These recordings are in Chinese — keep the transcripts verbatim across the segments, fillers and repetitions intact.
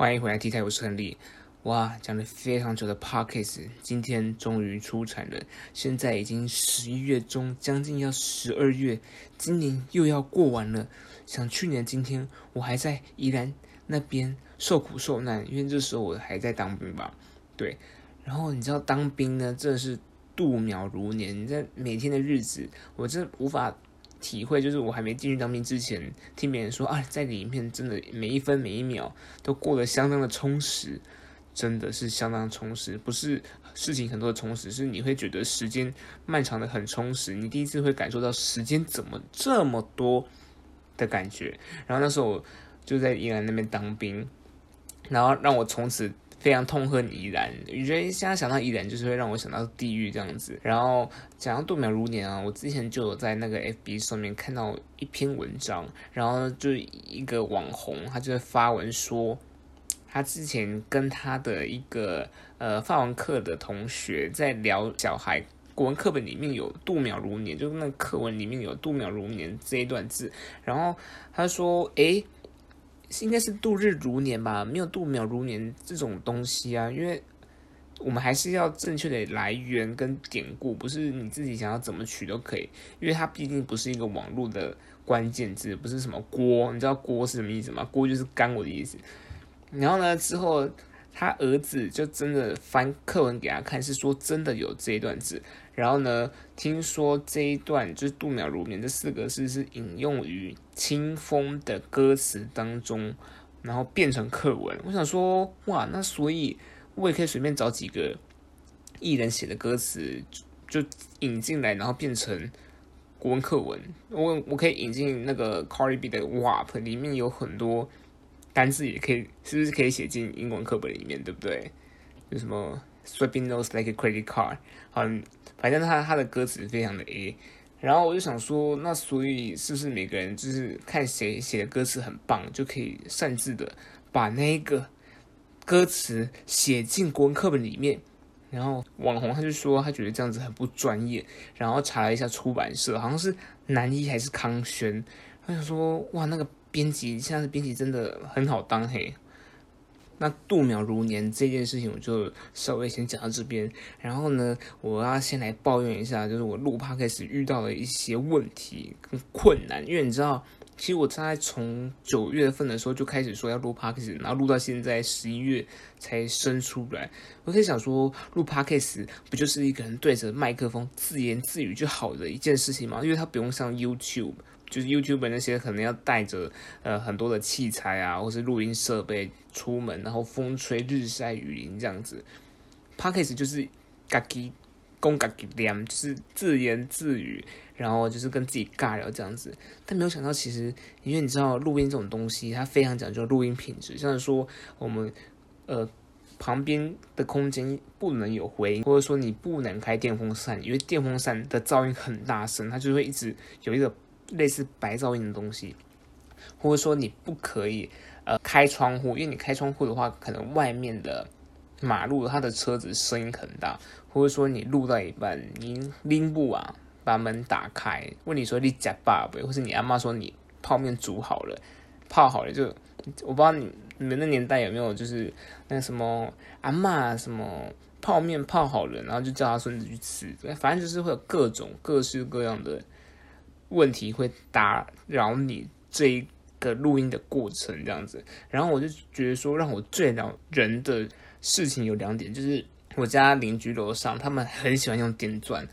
欢迎回来，题材我是亨利。哇，讲了非常久的 podcast， 今天终于出产了。现在已经十一月中，将近要十二月，今年又要过完了。想去年今天，我还在宜兰那边受苦受难，因为这时候我还在当兵吧。对，然后你知道当兵呢，真的是度秒如年。你在每天的日子，我真的无法体会，就是我还没进去当兵之前，听别人说啊，在里面真的每一分每一秒都过得相当的充实。真的是相当充实，不是事情很多的充实，是你会觉得时间漫长的很充实，你第一次会感受到时间怎么这么多的感觉。然后那时候我就在宜兰那边当兵，然后让我从此非常痛恨宜兰，我觉得现在想到宜兰就是会让我想到地狱这样子。然后讲到度秒如年啊，我之前就有在那个 F B 上面看到一篇文章，然后就一个网红他就会发文说，他之前跟他的一个呃法文课的同学在聊小孩国文课本里面有度秒如年，就是那课文里面有度秒如年这一段字，然后他说诶，应该是度日如年吧，没有度秒如年这种东西啊，因为我们还是要正确的来源跟典故，不是你自己想要怎么取都可以，因为它毕竟不是一个网络的关键字，不是什么锅，你知道锅是什么意思吗？锅就是干我的意思。然后呢，之后他儿子就真的翻课文给他看，是说真的有这一段字。然后呢，听说这一段就是度秒如年这四个字是引用于清风的歌词当中，然后变成课文。我想说，哇，那所以我也可以随便找几个艺人写的歌词，就引进来，然后变成国文课文。我我可以引进那个 Cardi B 的 W A P， 里面有很多单字也可以，是不是可以写进英文课本里面，对不对？就什么 swiping notes like a credit card， 好，反正他他的歌词非常的 A。然后我就想说，那所以是不是每个人就是看谁写的歌词很棒，就可以擅自的把那一个歌词写进国文课本里面？然后网红他就说他觉得这样子很不专业，然后查了一下出版社，好像是南一还是康轩，他想说哇那个。编辑现在的编辑真的很好当嘿。那度秒如年这件事情我就稍微先讲到这边，然后呢，我要先来抱怨一下，就是我录 podcast 遇到了一些问题跟困难，因为你知道，其实我大概从九月份的时候就开始说要录 podcast， 然后录到现在十一月才生出来。我在想说，录 podcast 不就是一个人对着麦克风自言自语就好的一件事情吗？因为他不用上 YouTube。就是 YouTuber 那些可能要带着呃很多的器材啊，或是录音设备出门，然后风吹日晒雨淋这样子。Podcast 就是嘎叽公嘎叽凉，就是自言自语，然后就是跟自己尬聊这样子。但没有想到，其实因为你知道录音这种东西，它非常讲究录音品质，像是说我们呃旁边的空间不能有回音，或者说你不能开电风扇，因为电风扇的噪音很大声，它就会一直有一个类似白噪音的东西，或者说你不可以呃开窗户，因为你开窗户的话，可能外面的马路它的车子声音很大，或者说你录到一半，你拎不啊把门打开，问你说你吃饱没，或是你阿嬷说你泡面煮好了，泡好了就我不知道你你们那年代有没有就是那什么阿嬷什么泡面泡好了，然后就叫他孙子去吃，反正就是会有各种各式各样的问题会打扰你这一个录音的过程这样子。然后我就觉得说，让我最恼人的事情有两点，就是我家邻居楼上他们很喜欢用电钻，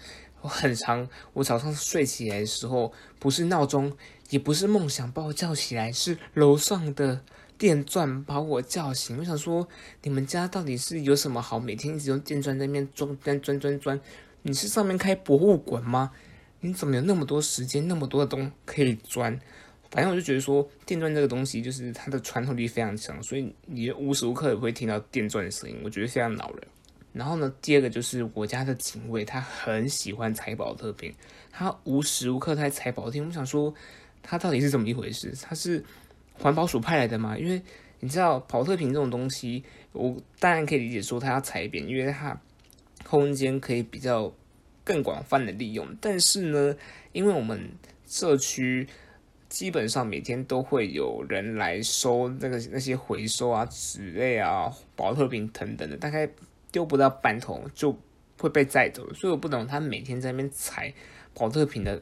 我很常我早上睡起来的时候，不是闹钟也不是梦想把我叫起来，是楼上的电钻把我叫醒。我想说你们家到底是有什么好每天一直用电钻在那边钻钻钻钻钻，你是上面开博物馆吗？你怎么有那么多时间，那么多的东西可以钻？反正我就觉得说，电钻这个东西就是它的穿透力非常强，所以你无时无刻也会听到电钻的声音，我觉得非常恼人。然后呢，第二个就是我家的警卫，他很喜欢踩保特瓶，他无时无刻他在踩保特瓶。我想说，他到底是怎么一回事？他是环保署派来的吗？因为你知道保特瓶这种东西，我当然可以理解说他要踩扁，因为它空间可以比较更广泛的利用，但是呢，因为我们社区基本上每天都会有人来收那个那些回收啊、纸类啊、保特瓶等等的，大概丢不到半桶就会被载走，所以我不懂他每天在那边踩保特瓶的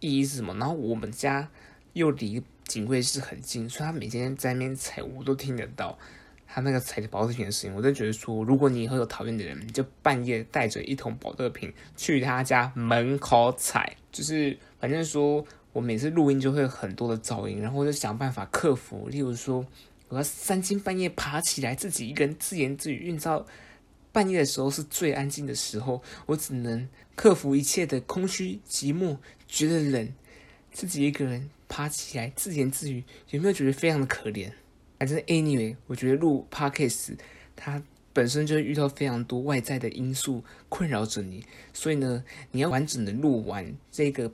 意义是什么。然后我们家又离警卫室很近，所以他每天在那边踩，我都听得到他那个踩保特瓶的声音。我就觉得说，如果你以后有讨厌的人，你就半夜带着一桶保特瓶去他家门口踩，就是反正说。我每次录音就会有很多的噪音，然后我就想办法克服。例如说，我要三更半夜爬起来自己一个人自言自语，你知道，半夜的时候是最安静的时候，我只能克服一切的空虚、寂寞，觉得冷，自己一个人爬起来自言自语，有没有觉得非常的可怜？反正 anyway， 我觉得录 podcast 它本身就会遇到非常多外在的因素困扰着你，所以呢，你要完整的录完这个。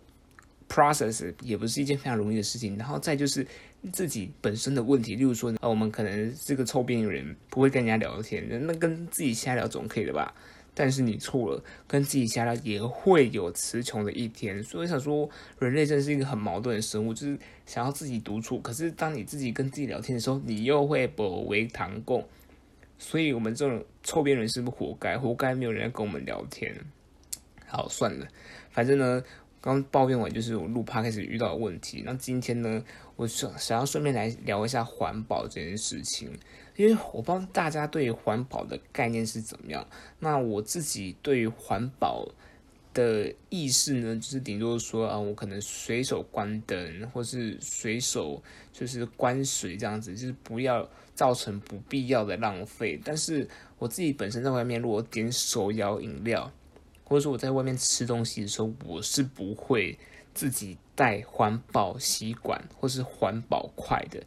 process 也不是一件非常容易的事情，然后再就是自己本身的问题，例如说，呃，我们可能是个臭边缘人，不会跟人家聊天，那跟自己瞎聊总可以的吧？但是你错了，跟自己瞎聊也会有词穷的一天。所以我想说，人类真是一个很矛盾的生物，就是想要自己独处，可是当你自己跟自己聊天的时候，你又会不为堂共。所以我们这种臭边缘人是不是活该？活该没有人跟我们聊天。好，算了，反正呢。刚抱怨完就是我录趴开始遇到的问题，那今天呢，我想想要顺便来聊一下环保这件事情，因为我不知道大家对环保的概念是怎么样。那我自己对环保的意识呢，就是顶多说啊，我可能随手关灯，或是随手就是关水这样子，就是不要造成不必要的浪费。但是我自己本身在外面，如果点手摇饮料。或者说我在外面吃东西的时候，我是不会自己带环保吸管或是环保筷的，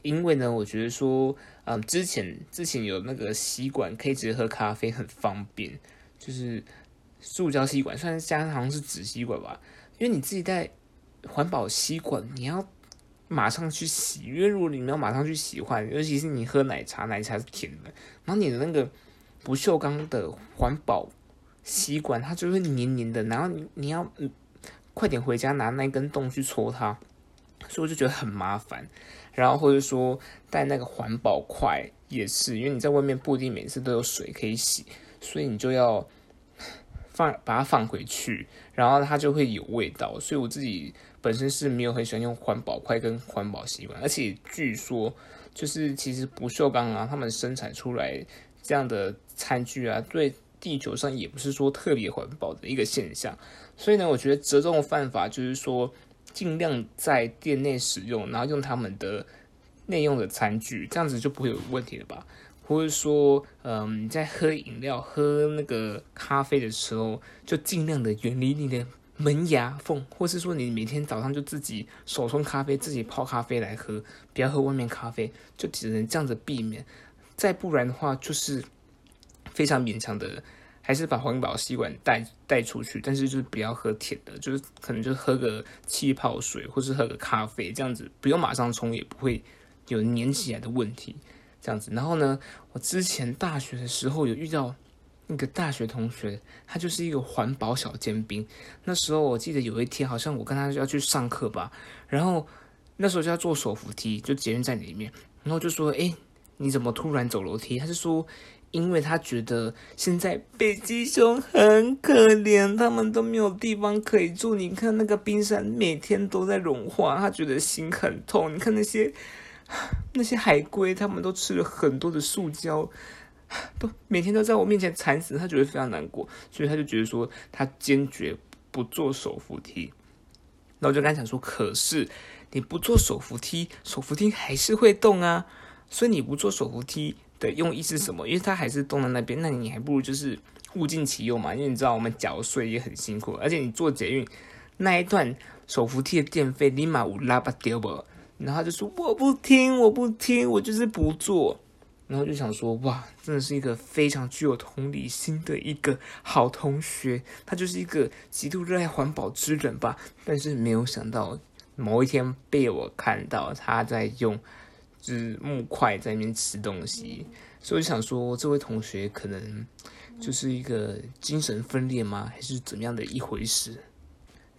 因为呢，我觉得说，嗯，之前之前有那个吸管可以直接喝咖啡，很方便，就是塑胶吸管，虽然加上好像是纸吸管吧，因为你自己带环保吸管，你要马上去洗，因为如果你没有马上去洗的话，尤其是你喝奶茶，奶茶是甜的，然后你的那个不锈钢的环保。吸管它就会黏黏的，然后 你, 你要、嗯、快点回家拿那根洞去戳它，所以我就觉得很麻烦。然后或者说带那个环保筷也是，因为你在外面不一定每次都有水可以洗，所以你就要放把它放回去，然后它就会有味道。所以我自己本身是没有很喜欢用环保筷跟环保吸管，而且据说就是其实不锈钢啊，他们生产出来这样的餐具啊，对。地球上也不是说特别环保的一个现象，所以呢，我觉得折中的办法就是说，尽量在店内使用，然后用他们的内用的餐具，这样子就不会有问题了吧？或者说，嗯，在喝饮料、喝那个咖啡的时候，就尽量的远离你的门牙缝，或是说你每天早上就自己手冲咖啡、自己泡咖啡来喝，不要喝外面咖啡，就只能这样子避免。再不然的话，就是。非常勉强的，还是把环保吸管带带出去，但是就是不要喝甜的，就是可能就喝个气泡水，或是喝个咖啡这样子，不用马上冲，也不会有粘起来的问题，这样子。然后呢，我之前大学的时候有遇到那个大学同学，他就是一个环保小尖兵。那时候我记得有一天，好像我跟他要去上课吧，然后那时候就要坐手扶梯，就捷运站里面，然后就说：“哎，你怎么突然走楼梯？”他就说。因为他觉得现在北极熊很可怜，他们都没有地方可以住。你看那个冰山每天都在融化，他觉得心很痛。你看那些那些海龟，他们都吃了很多的塑胶，都每天都在我面前惨死，他觉得非常难过，所以他就觉得说他坚决不坐手扶梯。然后我就跟他讲说，可是你不坐手扶梯，手扶梯还是会动啊，所以你不坐手扶梯。的用意是什么？因为它还是动在那边，那你还不如就是物尽其用嘛。因为你知道我们缴税也很辛苦，而且你坐捷运那一段手扶梯的电费，你嘛有拉巴掉吧？然后他就说我不听，我不听，我就是不做。然后就想说，哇，真的是一个非常具有同理心的一个好同学，他就是一个极度热爱环保之人吧。但是没有想到，某一天被我看到他在用。就是木块在那边吃东西，所以我就想说，这位同学可能就是一个精神分裂吗？还是怎么样的一回事？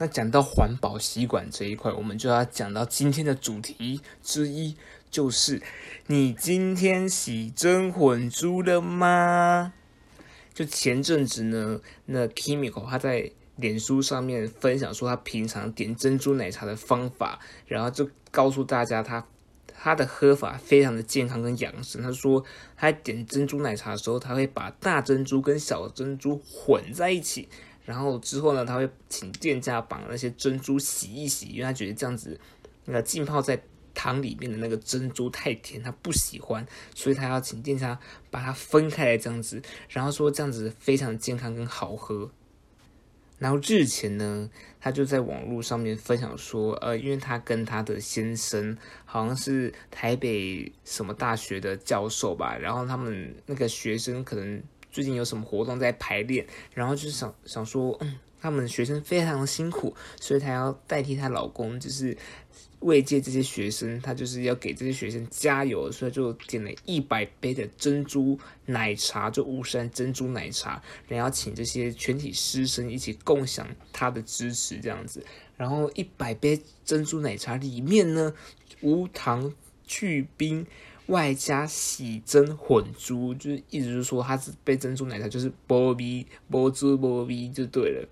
那讲到环保吸管这一块，我们就要讲到今天的主题之一，就是你今天洗真混珠了吗？就前阵子呢，那 Kimiko 他在脸书上面分享说他平常点珍珠奶茶的方法，然后就告诉大家他他的喝法非常的健康跟养生。他说他点珍珠奶茶的时候，他会把大珍珠跟小珍珠混在一起，然后之后呢，他会请店家把那些珍珠洗一洗，因为他觉得这样子那个浸泡在糖里面的那个珍珠太甜，他不喜欢，所以他要请店家把它分开来这样子，然后说这样子非常健康跟好喝。然后日前呢，他就在网络上面分享说，呃，因为他跟他的先生好像是台北什么大学的教授吧，然后他们那个学生可能最近有什么活动在排练，然后就想想说，嗯，他们学生非常辛苦，所以他要代替他老公，就是慰藉这些学生，他就是要给这些学生加油，所以就点了一百杯的珍珠奶茶，就五十嵐珍珠奶茶，然后请这些全体师生一起共享他的支持这样子。然后一百杯珍珠奶茶里面呢，无糖去冰，外加洗珍混珠，就是一直就说他是杯珍珠奶茶就是波比波珠波比就对了。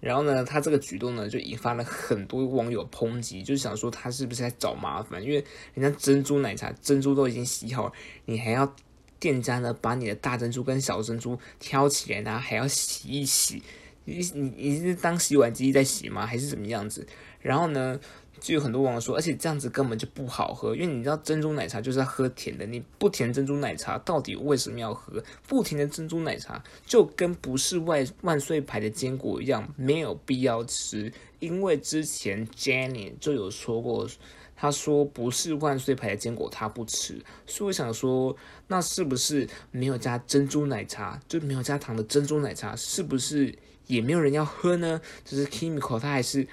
然后呢，他这个举动呢，就引发了很多网友抨击，就想说他是不是在找麻烦？因为人家珍珠奶茶珍珠都已经洗好了，你还要店家呢把你的大珍珠跟小珍珠挑起来，然后还要洗一洗，你你你是当洗碗机在洗吗？还是怎么样子？然后呢，就有很多网友说，而且这样子根本就不好喝，因为你知道珍珠奶茶就是要喝甜的，你不甜珍珠奶茶到底为什么要喝？不甜的珍珠奶茶就跟不是外万岁牌的坚果一样，没有必要吃。因为之前 Jenny 就有说过，她说不是万岁牌的坚果她不吃，所以我想说，那是不是没有加珍珠奶茶，就没有加糖的珍珠奶茶，是不是也没有人要喝呢？就是 Kimiko 她还是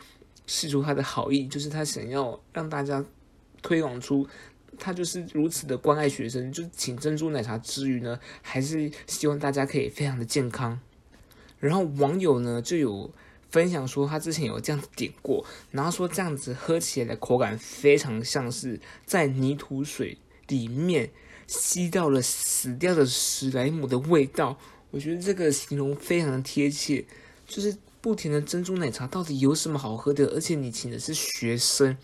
释出他的好意，就是他想要让大家推广出他就是如此的关爱学生，就请珍珠奶茶之余呢，还是希望大家可以非常的健康。然后网友呢就有分享说他之前有这样点过，然后说这样子喝起来的口感非常像是在泥土水里面吸到了死掉的史莱姆的味道。我觉得这个形容非常的贴切，就是不甜的珍珠奶茶到底有什么好喝的？而且你请的是学生，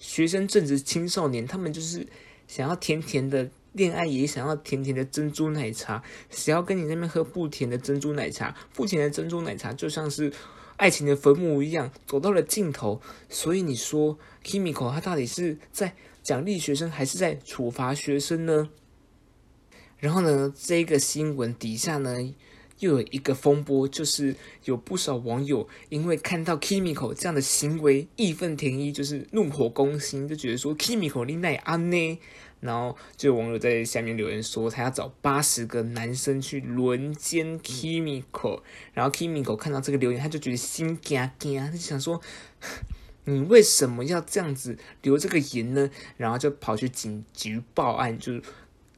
学生正值青少年，他们就是想要甜甜的恋爱，也想要甜甜的珍珠奶茶。谁要跟你那边喝不甜的珍珠奶茶？不甜的珍珠奶茶就像是爱情的坟墓一样，走到了尽头。所以你说 Kimiko 他到底是在奖励学生，还是在处罚学生呢？然后呢，这个新闻底下呢，又有一个风波，就是有不少网友因为看到 Kimiko 这样的行为义愤填膺，就是怒火攻心，就觉得说 Kimiko 你哪安呢？然后就有网友在下面留言说，他要找八十个男生去轮奸 Kimiko。然后 Kimiko 看到这个留言，他就觉得心惊惊，他就想说，你为什么要这样子留这个言呢？然后就跑去警局报案，就。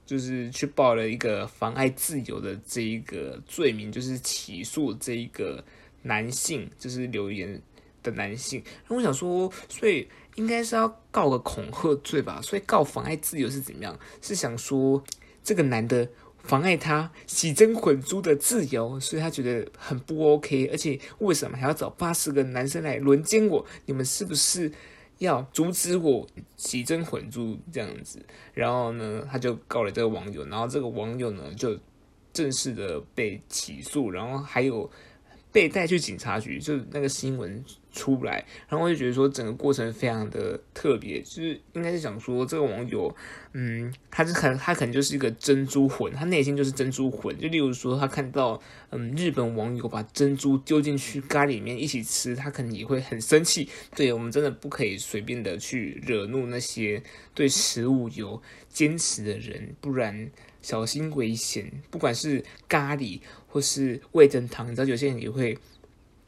就是去报了一个妨碍自由的这一个罪名，就是起诉这一个男性，就是留言的男性。然后我想说，所以应该是要告个恐吓罪吧？所以告妨碍自由是怎么样？是想说这个男的妨碍他洗珍混珠的自由，所以他觉得很不 OK。而且为什么还要找八十个男生来轮奸我？你们是不是要阻止我洗珍混珠这样子？然后呢，他就告了这个网友，然后这个网友呢就正式的被起诉，然后还有被带去警察局，就那个新闻出来，然后我就觉得说整个过程非常的特别，就是应该是想说这个网友，嗯，他是很他可能就是一个珍珠魂，他内心就是珍珠魂，就例如说他看到嗯日本网友把珍珠丢进去咖喱里面一起吃，他可能也会很生气。对，我们真的不可以随便的去惹怒那些对食物有坚持的人，不然小心危险。不管是咖喱或是味噌汤，你知道有些人也会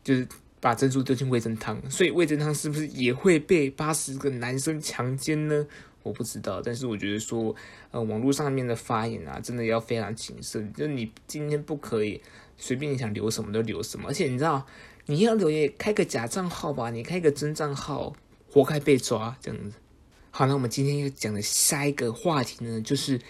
就是把珍珠丢进味噌汤，所以味噌汤是不是也会被八十个男生强奸呢？我不知道，但是我觉得说，呃，网络上面的发言啊，真的要非常谨慎。就是你今天不可以随便你想留什么就留什么，而且你知道，你要留言开个假账号吧，你开个真账号，活该被抓这样子。好，那我们今天要讲的下一个话题呢，就是。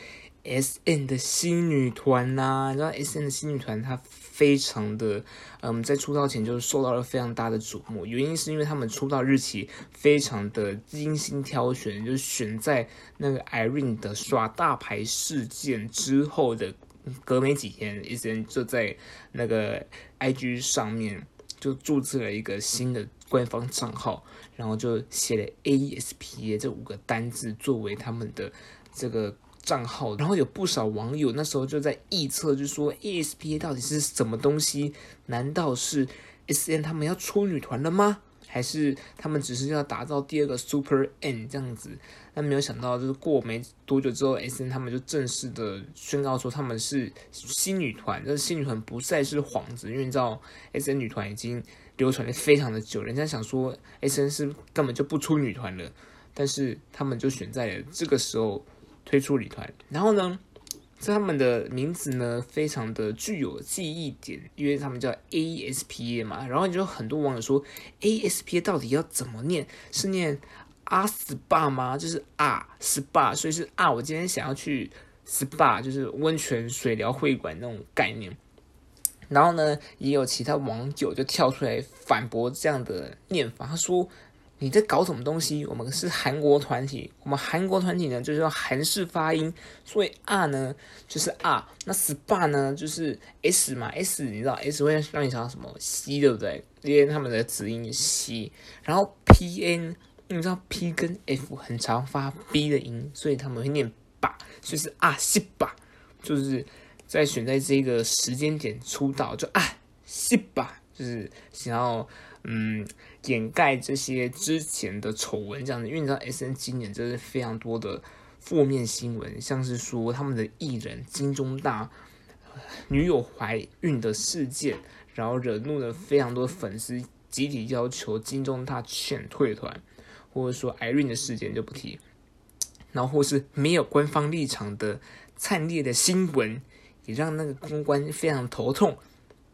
S M 的新女团啦、啊，你知道 S M 的新女团，她非常的，嗯，在出道前就是受到了非常大的瞩目。原因是因为他们出道日期非常的精心挑选，就是选在那个 Irene 的耍大牌事件之后的隔没几天 ，S M 就在那个 I G 上面就注册了一个新的官方账号，然后就写了 A E S P A 这五个单字作为他们的这个。账号，然后有不少网友那时候就在臆测，就说 A E S P A 到底是什么东西？难道是 S M 他们要出女团了吗？还是他们只是要打造第二个 Super M 这样子？但没有想到，就是过没多久之后 ，S M 他们就正式的宣告说他们是新女团，但是新女团不再是幌子，因为你知道 S M 女团已经流传的非常的久，人家想说 S M 是根本就不出女团了，但是他们就选在了这个时候。推出女团，然后呢，在他们的名字呢非常的具有记忆点，因为他们叫 A E S P A 嘛，然后就很多网友说 A E S P A 到底要怎么念？是念啊 S P A 吗？就是啊 S P A， 所以是啊，我今天想要去 S P A， 就是温泉水疗会馆那种概念。然后呢，也有其他网友就跳出来反驳这样的念法，他说。你在搞什么东西？我们是韩国团体，我们韩国团体呢就是要韩式发音，所以 R 呢就是R，那 S P A 呢就是 S 嘛 ，S 你知道 S 会让你想到什么 C 对不对？因为他们的子音 C， 然后 P N 你知道 P 跟 F 很常发 B 的音，所以他们会念 B， 所以是 R S P A， 就是在选在这个时间点出道就啊 S P A， 就是想要。嗯，掩盖这些之前的丑闻这样子，因为你知道 S M 今年真是非常多的负面新闻，像是说他们的艺人金钟大女友怀孕的事件，然后惹怒了非常多粉丝，集体要求金钟大劝退团，或者说 Irene 的事件就不提，然后或是没有官方立场的惨烈的新闻，也让那个公关非常头痛。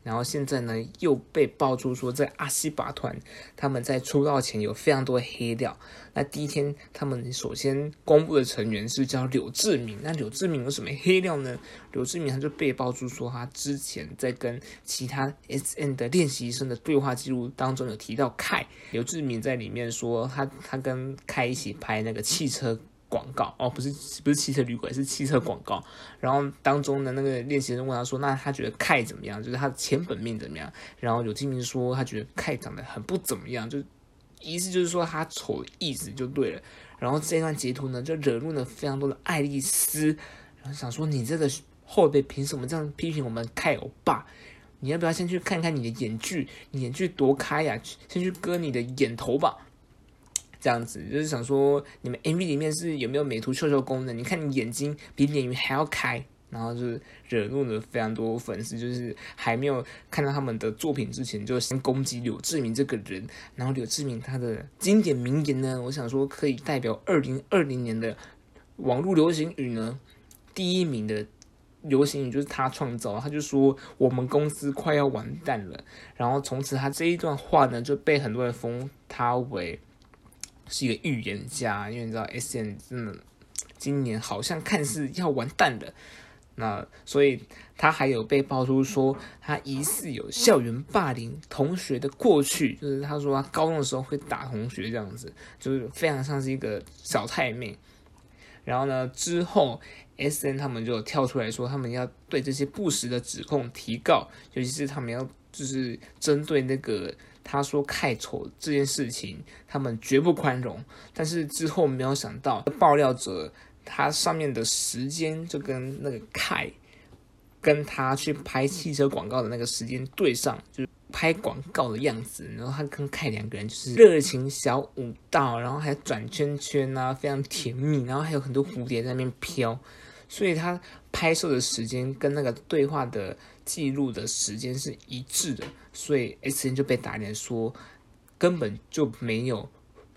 然后现在呢，又被爆出说，在阿西巴团，他们在出道前有非常多黑料。那第一天，他们首先公布的成员是叫柳智敏。那柳智敏有什么黑料呢？柳智敏他就被爆出说，他之前在跟其他 S M 的练习生的对话记录当中有提到 K A I。柳智敏在里面说他，他他跟 K A I 一起拍那个汽车。广告哦，不是不是汽车旅馆，是汽车广告。然后当中的那个练习生问他说：“那他觉得K A I怎么样？就是他的前本命怎么样？”然后柳智敏说：“他觉得K A I长得很不怎么样，就意思就是说他丑的意思就对了。”然后这段截图呢，就惹怒了非常多的爱丽丝，然后想说：“你这个后辈凭什么这样批评我们K A I欧巴？你要不要先去看看你的眼距？你眼距多开呀、啊？先去割你的眼头吧。”这样子就是想说，你们 M V 里面是有没有美图秀秀功能？你看你眼睛比脸圆还要开，然后就是惹怒了非常多粉丝，就是还没有看到他们的作品之前，就先攻击柳智敏这个人。然后柳智敏他的经典名言呢，我想说可以代表二零二零年的网络流行语呢，第一名的。流行语就是他创造，他就说我们公司快要完蛋了。然后从此他这一段话呢，就被很多人封他为。是一个预言家，因为你知道 S M 真的今年好像看似要完蛋了，那所以他还有被爆出说他疑似有校园霸凌同学的过去，就是他说他高中的时候会打同学这样子，就是非常像是一个小太妹。然后呢，之后 S M 他们就跳出来说，他们要对这些不实的指控提告，尤其是他们要就是针对那个。他说K A I丑这件事情，他们绝不宽容。但是之后没有想到，爆料者他上面的时间就跟那个K A I跟他去拍汽车广告的那个时间对上，就是拍广告的样子。然后他跟K A I两个人就是热情小舞蹈，然后还转圈圈啊，非常甜蜜。然后还有很多蝴蝶在那边飘，所以他拍摄的时间跟那个对话的。记录的时间是一致的，所以 S M 就被打脸说根本就没有，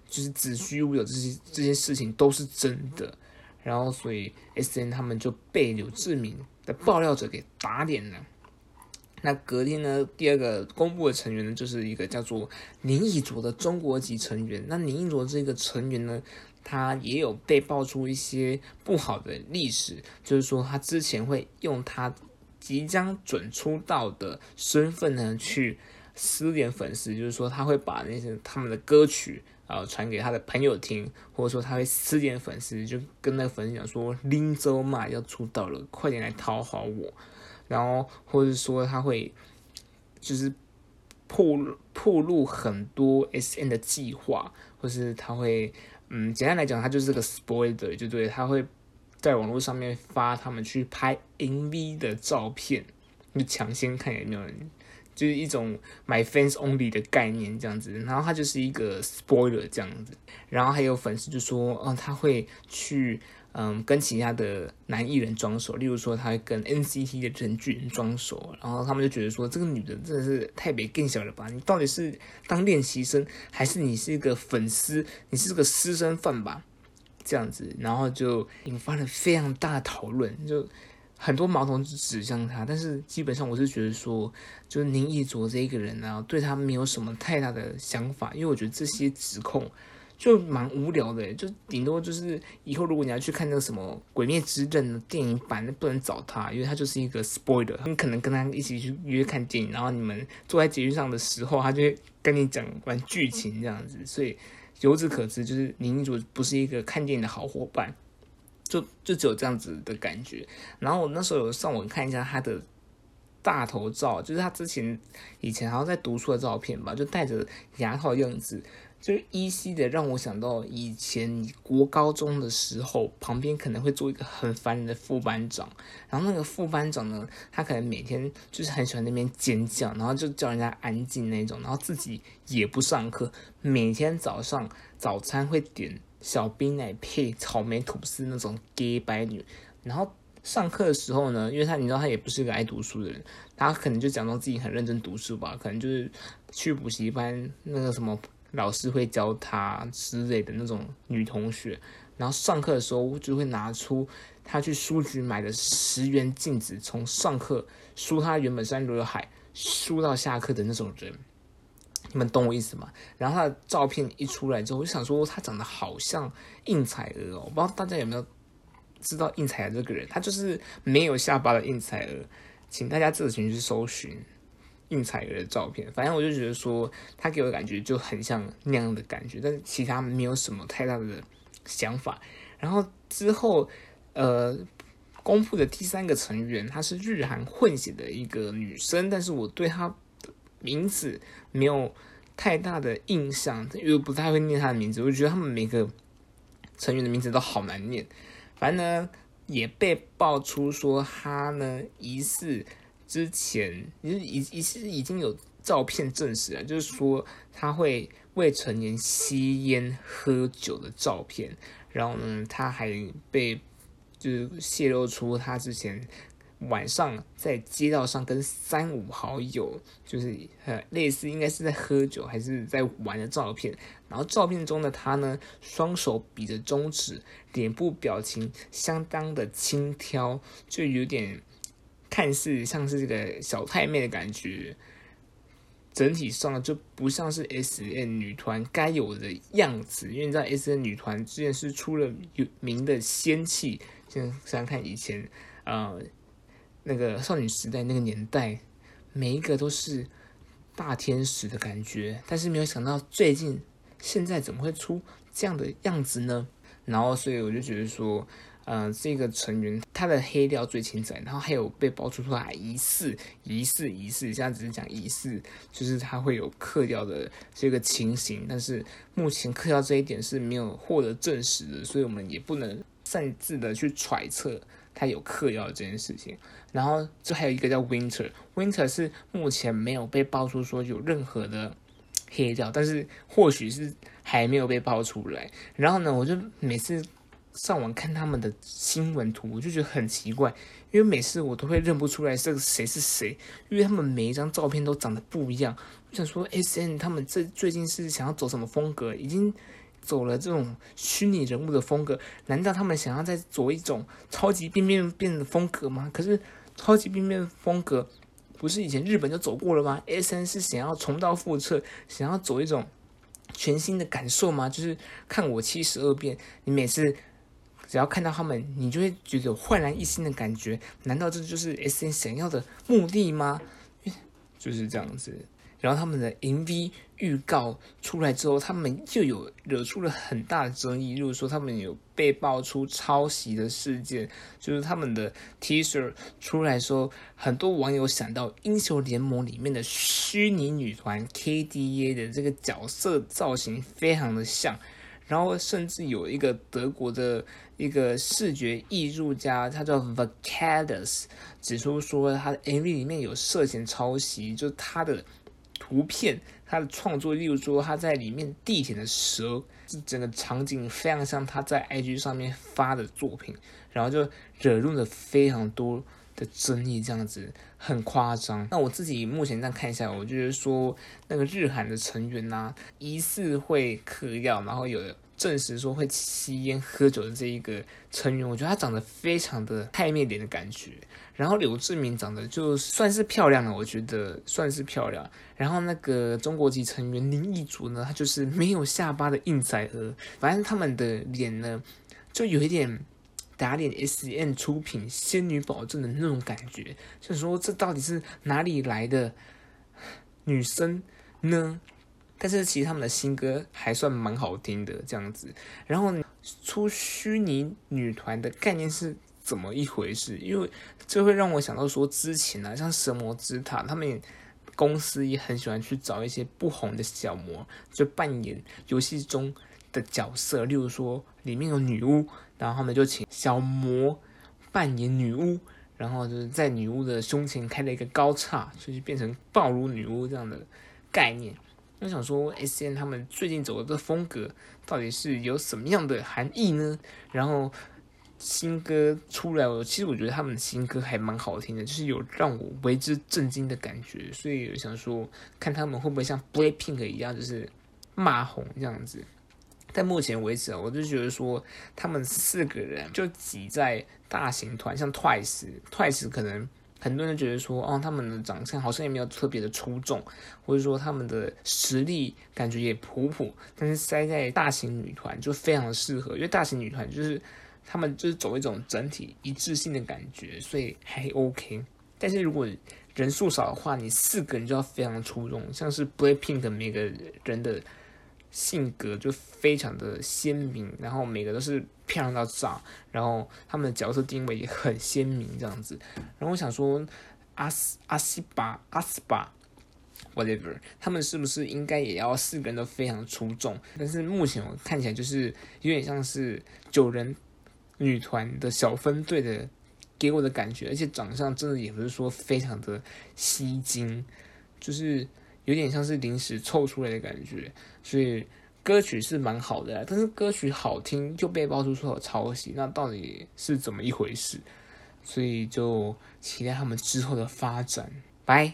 就是子虚乌有，这些这些事情都是真的。然后，所以 S M 他们就被柳智敏的爆料者给打脸了。那隔天呢，第二个公布的成员呢，就是一个叫做林以卓的中国籍成员。那林以卓这个成员呢，他也有被爆出一些不好的历史，就是说他之前会用他即将准出道的身份呢去私联粉丝，就是说他会把那些他们的歌曲呃传给他的朋友听，或者说他会私联粉丝，就跟那个粉丝讲说林州嘛要出道了，快点来讨好我，然后或者说他会就是暴暴露很多 S M 的计划，或是他会嗯简单来讲他就是个 spoiler， 就对，他会在网络上面发他们去拍 M V 的照片，就抢先看有没有人，就是一种 my fans only 的概念这样子，然后他就是一个 spoiler 这样子，然后还有粉丝就说，哦，他会去嗯跟其他的男艺人装熟，例如说他会跟 N C T 的陈俊装熟，然后他们就觉得说这个女的真的是太没更小了吧，你到底是当练习生还是你是一个粉丝，你是个私生饭吧这样子，然后就引发了非常大的讨论，就很多矛头指向他，但是基本上我是觉得说，就是林奕卓这一个人啊，对他没有什么太大的想法，因为我觉得这些指控就蛮无聊的，就顶多就是以后如果你要去看那个什么《鬼灭之刃》的电影版，那不能找他，因为他就是一个 spoiler， 你可能跟他一起去约看电影，然后你们坐在捷运上的时候，他就会跟你讲完剧情这样子，所以由此可知，就是林奕卓不是一个看电影的好伙伴。就就只有这样子的感觉，然后我那时候有上网看一下他的大头照，就是他之前以前好像在读书的照片吧，就戴着牙套的样子，就是依稀的让我想到以前国高中的时候，旁边可能会做一个很烦人的副班长，然后那个副班长呢，他可能每天就是很喜欢那边尖叫，然后就叫人家安静那种，然后自己也不上课，每天早上早餐会点小冰奶配草莓吐司那种 gay 白女，然后上课的时候呢，因为他你知道他也不是个爱读书的人，他可能就假装自己很认真读书吧，可能就是去补习班那个什么老师会教他之类的那种女同学，然后上课的时候就会拿出他去书局买的十元镜子，从上课梳他原本三刘海梳到下课的那种人。你们懂我意思吗？然后他的照片一出来之后，我就想说他长得好像应采儿哦，我不知道大家有没有知道应采儿这个人，他就是没有下巴的应采儿，请大家自行去搜寻应采儿的照片。反正我就觉得说他给我的感觉就很像那样的感觉，但是其他没有什么太大的想法。然后之后呃。公布的第三个成员，她是日韩混血的一个女生，但是我对她名字没有太大的印象，因为不太会念他的名字，我觉得他们每个成员的名字都好难念。反正呢，也被爆出说他呢疑似之前，就是疑似已经有照片证实了，就是说他会未成年吸烟喝酒的照片。然后呢，他还被就是泄露出他之前晚上在街道上跟三五好友，就是呃类似应该是在喝酒还是在玩的照片，然后照片中的他呢，双手比着中指，脸部表情相当的轻佻，就有点看似像是这个小太妹的感觉，整体上就不像是 S M 女团该有的样子，因为你知道 S M 女团之前是出了有名的仙气，想想看以前呃。那个少女时代那个年代，每一个都是大天使的感觉，但是没有想到最近现在怎么会出这样的样子呢？然后所以我就觉得说，呃，这个成员他的黑料最精彩，然后还有被爆出出来疑似疑似疑似，现在只是讲疑似，就是他会有嗑药的这个情形，但是目前嗑药这一点是没有获得证实的，所以我们也不能擅自的去揣测他有嗑药这件事情。然后这还有一个叫 Winter，Winter Winter 是目前没有被爆出说有任何的黑料，但是或许是还没有被爆出来。然后呢，我就每次上网看他们的新闻图，我就觉得很奇怪，因为每次我都会认不出来这个谁是谁，因为他们每一张照片都长得不一样。我想说 S M 他们这最近是想要走什么风格，已经走了这种虚拟人物的风格，难道他们想要再走一种超级变变变的风格吗？可是超级变变风格不是以前日本就走过了吗 ？S M 是想要重蹈覆辙，想要走一种全新的感受吗？就是看我七十二变，你每次只要看到他们，你就会觉得有焕然一新的感觉。难道这就是 S M 想要的目的吗？就是这样子。然后他们的 M V 预告出来之后，他们就有惹出了很大的争议，就是说他们有被爆出抄袭的事件，就是他们的 T-shirt 出来说，很多网友想到英雄联盟里面的虚拟女团 K D A 的这个角色造型非常的像，然后甚至有一个德国的一个视觉艺术家，他叫 Vacadus 指出说他的 M V 里面有涉嫌抄袭，就是他的图片，他的创作，例如说他在里面地铁的蛇，整个场景非常像他在 I G 上面发的作品，然后就惹怒了非常多的争议，这样子很夸张。那我自己目前这样看一下，我觉得说那个日韩的成员啊，疑似会嗑药，然后有证实说会吸烟喝酒的这一个成员，我觉得他长得非常的太面脸的感觉。然后柳智敏长得就算是漂亮了，我觉得算是漂亮。然后那个中国籍成员林奕竹呢，他就是没有下巴的硬仔鹅。反正他们的脸呢，就有一点打脸 S M 出品仙女保证的那种感觉。所以说这到底是哪里来的女生呢？但是其实他们的新歌还算蛮好听的这样子。然后出虚拟女团的概念是怎么一回事？因为这会让我想到说之前啊，像神魔之塔他们公司也很喜欢去找一些不红的小模，就扮演游戏中的角色，例如说里面有女巫，然后他们就请小模扮演女巫，然后就是在女巫的胸前开了一个高叉，所以就变成暴露女巫这样的概念。我想说 S M 他们最近走的这风格到底是有什么样的含义呢？然后新歌出来，我其实我觉得他们的新歌还蛮好听的，就是有让我为之震惊的感觉，所以我想说看他们会不会像 BLACKPINK 一样就是骂红这样子。但目前为止啊，我就觉得说他们四个人就挤在大型团，像 Twice Twice 可能很多人觉得说，哦，他们的长相好像也没有特别的出众，或者说他们的实力感觉也普普，但是塞在大型女团就非常的适合，因为大型女团就是他们就是走一种整体一致性的感觉，所以还 OK。 但是如果人数少的话，你四个人就要非常出众，像是 BLACKPINK 每个人的性格就非常的鲜明，然后每个都是漂亮到炸，然后他们的角色定位也很鲜明这样子。然后我想说阿斯阿西巴阿斯巴 whatever 他们是不是应该也要四个人都非常出众？但是目前我看起来就是有点像是九人女团的小分队的给我的感觉，而且长相真的也不是说非常的吸睛，就是有点像是临时凑出来的感觉。所以歌曲是蛮好的，但是歌曲好听就被爆出说有抄袭，那到底是怎么一回事？所以就期待他们之后的发展。拜。